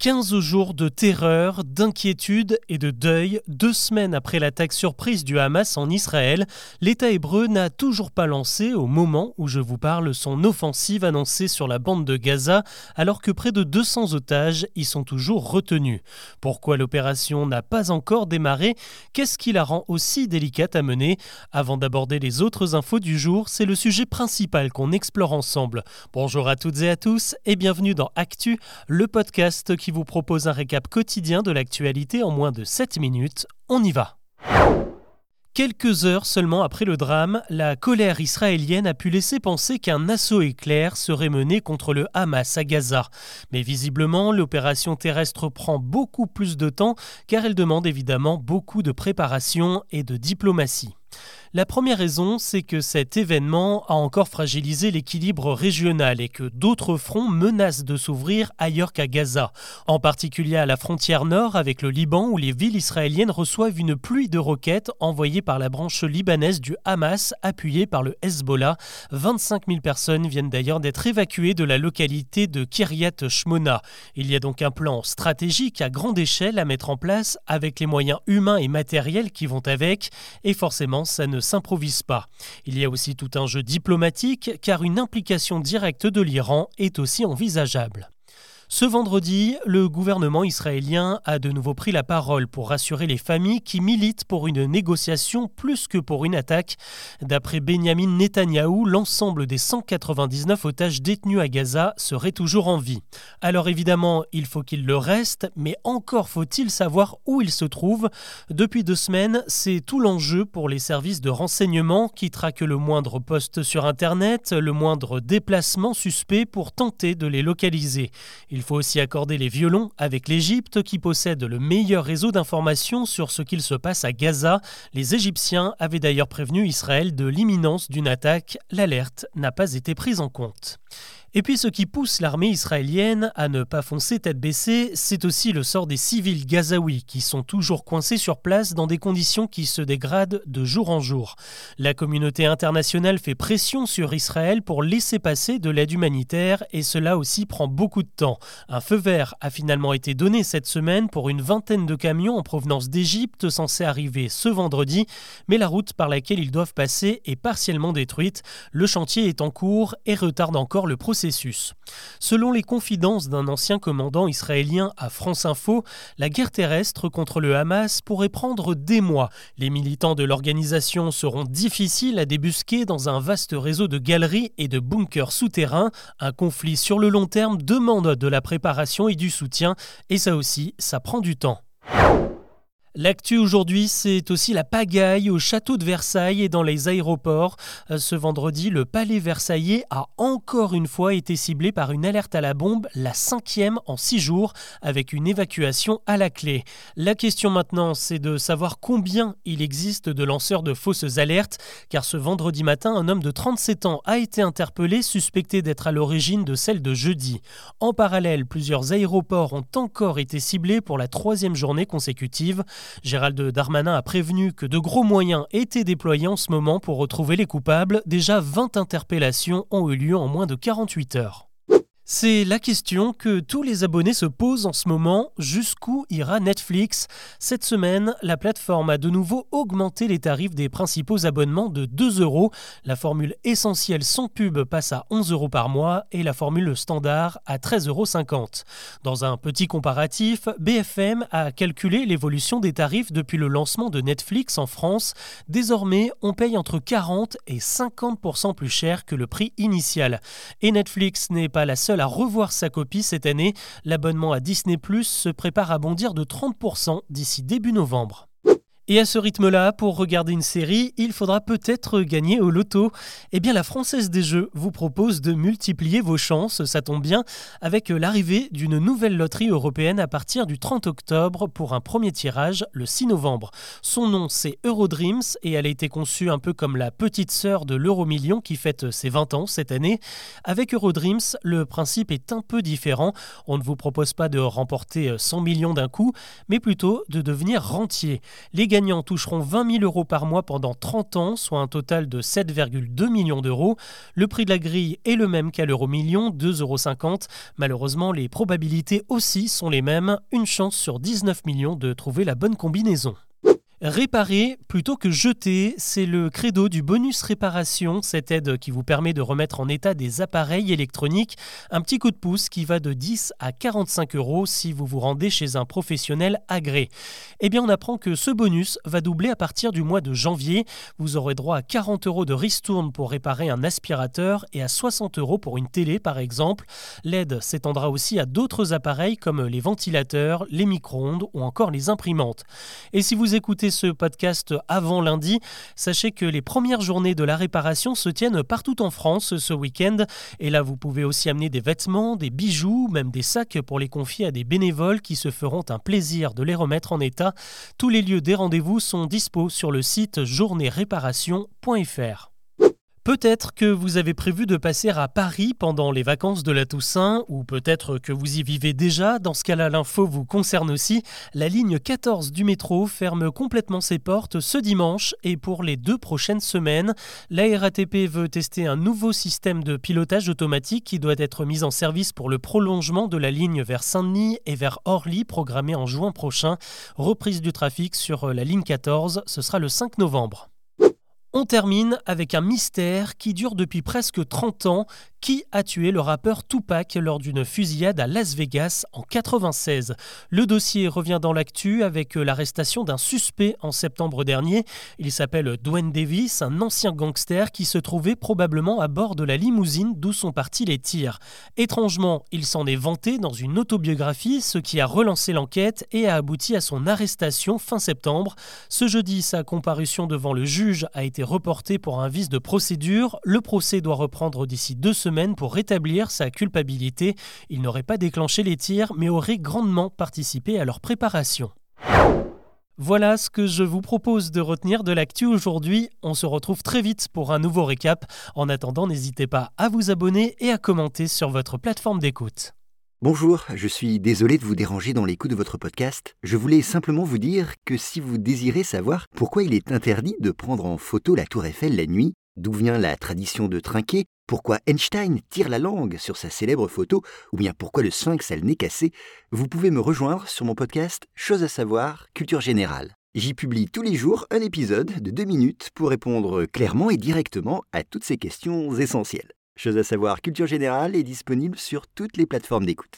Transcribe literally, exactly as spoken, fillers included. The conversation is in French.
quinze jours de terreur, d'inquiétude et de deuil, deux semaines après l'attaque surprise du Hamas en Israël, l'État hébreu n'a toujours pas lancé, au moment où je vous parle, son offensive annoncée sur la bande de Gaza, alors que près de deux cents otages y sont toujours retenus. Pourquoi l'opération n'a pas encore démarré ? Qu'est-ce qui la rend aussi délicate à mener ? Avant d'aborder les autres infos du jour, c'est le sujet principal qu'on explore ensemble. Bonjour à toutes et à tous et bienvenue dans Actu, le podcast qui Qui vous propose un récap quotidien de l'actualité en moins de sept minutes. On y va! Quelques heures seulement après le drame, la colère israélienne a pu laisser penser qu'un assaut éclair serait mené contre le Hamas à Gaza. Mais visiblement, l'opération terrestre prend beaucoup plus de temps car elle demande évidemment beaucoup de préparation et de diplomatie. La première raison, c'est que cet événement a encore fragilisé l'équilibre régional et que d'autres fronts menacent de s'ouvrir ailleurs qu'à Gaza, en particulier à la frontière nord avec le Liban où les villes israéliennes reçoivent une pluie de roquettes envoyées par la branche libanaise du Hamas appuyée par le Hezbollah. vingt-cinq mille personnes viennent d'ailleurs d'être évacuées de la localité de Kiryat Shmona. Il y a donc un plan stratégique à grande échelle à mettre en place avec les moyens humains et matériels qui vont avec et forcément ça ne s'improvise pas. Il y a aussi tout un jeu diplomatique car une implication directe de l'Iran est aussi envisageable. Ce vendredi, le gouvernement israélien a de nouveau pris la parole pour rassurer les familles qui militent pour une négociation plus que pour une attaque. D'après Benjamin Netanyahu, l'ensemble des cent quatre-vingt-dix-neuf otages détenus à Gaza seraient toujours en vie. Alors évidemment, il faut qu'ils le restent, mais encore faut-il savoir où ils se trouvent. Depuis deux semaines, c'est tout l'enjeu pour les services de renseignement qui traquent le moindre poste sur Internet, le moindre déplacement suspect pour tenter de les localiser. Il faut aussi accorder les violons avec l'Égypte qui possède le meilleur réseau d'informations sur ce qu'il se passe à Gaza. Les Égyptiens avaient d'ailleurs prévenu Israël de l'imminence d'une attaque. L'alerte n'a pas été prise en compte. Et puis ce qui pousse l'armée israélienne à ne pas foncer tête baissée, c'est aussi le sort des civils gazaouis qui sont toujours coincés sur place dans des conditions qui se dégradent de jour en jour. La communauté internationale fait pression sur Israël pour laisser passer de l'aide humanitaire et cela aussi prend beaucoup de temps. Un feu vert a finalement été donné cette semaine pour une vingtaine de camions en provenance d'Égypte censés arriver ce vendredi, mais la route par laquelle ils doivent passer est partiellement détruite. Le chantier est en cours et retarde encore le processus. Selon les confidences d'un ancien commandant israélien à France Info, la guerre terrestre contre le Hamas pourrait prendre des mois. Les militants de l'organisation seront difficiles à débusquer dans un vaste réseau de galeries et de bunkers souterrains. Un conflit sur le long terme demande de la préparation et du soutien, et ça aussi, ça prend du temps. L'actu aujourd'hui, c'est aussi la pagaille au château de Versailles et dans les aéroports. Ce vendredi, le palais versaillais a encore une fois été ciblé par une alerte à la bombe, la cinquième en six jours, avec une évacuation à la clé. La question maintenant, c'est de savoir combien il existe de lanceurs de fausses alertes, car ce vendredi matin, un homme de trente-sept ans a été interpellé, suspecté d'être à l'origine de celle de jeudi. En parallèle, plusieurs aéroports ont encore été ciblés pour la troisième journée consécutive. Gérald Darmanin a prévenu que de gros moyens étaient déployés en ce moment pour retrouver les coupables. Déjà vingt interpellations ont eu lieu en moins de quarante-huit heures. C'est la question que tous les abonnés se posent en ce moment. Jusqu'où ira Netflix ? Cette semaine, la plateforme a de nouveau augmenté les tarifs des principaux abonnements de deux euros. La formule essentielle sans pub passe à onze euros par mois et la formule standard à treize euros cinquante. Dans un petit comparatif, B F M a calculé l'évolution des tarifs depuis le lancement de Netflix en France. Désormais, on paye entre quarante et cinquante pour cent plus cher que le prix initial. Et Netflix n'est pas la seule à revoir sa copie cette année. L'abonnement à Disney plus, se prépare à bondir de trente pour cent d'ici début novembre. Et à ce rythme-là, pour regarder une série, il faudra peut-être gagner au loto. Eh bien, la Française des Jeux vous propose de multiplier vos chances, ça tombe bien, avec l'arrivée d'une nouvelle loterie européenne à partir du trente octobre pour un premier tirage le six novembre. Son nom, c'est Eurodreams et elle a été conçue un peu comme la petite sœur de l'Euromillion qui fête ses vingt ans cette année. Avec Eurodreams, le principe est un peu différent. On ne vous propose pas de remporter cent millions d'un coup, mais plutôt de devenir rentier. Les gagnants toucheront vingt mille euros par mois pendant trente ans, soit un total de sept virgule deux millions d'euros. Le prix de la grille est le même qu'à l'Euromillion, deux euros cinquante. Malheureusement, les probabilités aussi sont les mêmes. Une chance sur dix-neuf millions de trouver la bonne combinaison. Réparer plutôt que jeter, c'est le credo du bonus réparation, cette aide qui vous permet de remettre en état des appareils électroniques. Un petit coup de pouce qui va de dix à quarante-cinq euros si vous vous rendez chez un professionnel agréé. Eh bien, on apprend que ce bonus va doubler à partir du mois de janvier. Vous aurez droit à quarante euros de ristourne pour réparer un aspirateur et à soixante euros pour une télé, par exemple. L'aide s'étendra aussi à d'autres appareils comme les ventilateurs, les micro-ondes ou encore les imprimantes. Et si vous écoutez ce podcast avant lundi, sachez que les premières journées de la réparation se tiennent partout en France ce week-end. Et là, vous pouvez aussi amener des vêtements, des bijoux, même des sacs pour les confier à des bénévoles qui se feront un plaisir de les remettre en état. Tous les lieux des rendez-vous sont dispo sur le site journée réparation point f r. Peut-être que vous avez prévu de passer à Paris pendant les vacances de la Toussaint, ou peut-être que vous y vivez déjà. Dans ce cas-là, l'info vous concerne aussi. La ligne quatorze du métro ferme complètement ses portes ce dimanche et pour les deux prochaines semaines. La R A T P veut tester un nouveau système de pilotage automatique qui doit être mis en service pour le prolongement de la ligne vers Saint-Denis et vers Orly, programmé en juin prochain. Reprise du trafic sur la ligne quatorze, ce sera le cinq novembre. On termine avec un mystère qui dure depuis presque trente ans. Qui a tué le rappeur Tupac lors d'une fusillade à Las Vegas en quatre-vingt-seize? Le dossier revient dans l'actu avec l'arrestation d'un suspect en septembre dernier. Il s'appelle Dwayne Davis, un ancien gangster qui se trouvait probablement à bord de la limousine d'où sont partis les tirs. Étrangement, il s'en est vanté dans une autobiographie, ce qui a relancé l'enquête et a abouti à son arrestation fin septembre. Ce jeudi, sa comparution devant le juge a été reportée pour un vice de procédure. Le procès doit reprendre d'ici deux semaines. Pour rétablir sa culpabilité. Il n'aurait pas déclenché les tirs, mais aurait grandement participé à leur préparation. Voilà ce que je vous propose de retenir de l'actu aujourd'hui. On se retrouve très vite pour un nouveau récap. En attendant, n'hésitez pas à vous abonner et à commenter sur votre plateforme d'écoute. Bonjour, je suis désolé de vous déranger dans l'écoute de votre podcast. Je voulais simplement vous dire que si vous désirez savoir pourquoi il est interdit de prendre en photo la Tour Eiffel la nuit, d'où vient la tradition de trinquer, pourquoi Einstein tire la langue sur sa célèbre photo, ou bien pourquoi le sphinx a le nez cassé, vous pouvez me rejoindre sur mon podcast « Choses à savoir Culture Générale ». J'y publie tous les jours un épisode de deux minutes pour répondre clairement et directement à toutes ces questions essentielles. « Choses à savoir Culture Générale » est disponible sur toutes les plateformes d'écoute.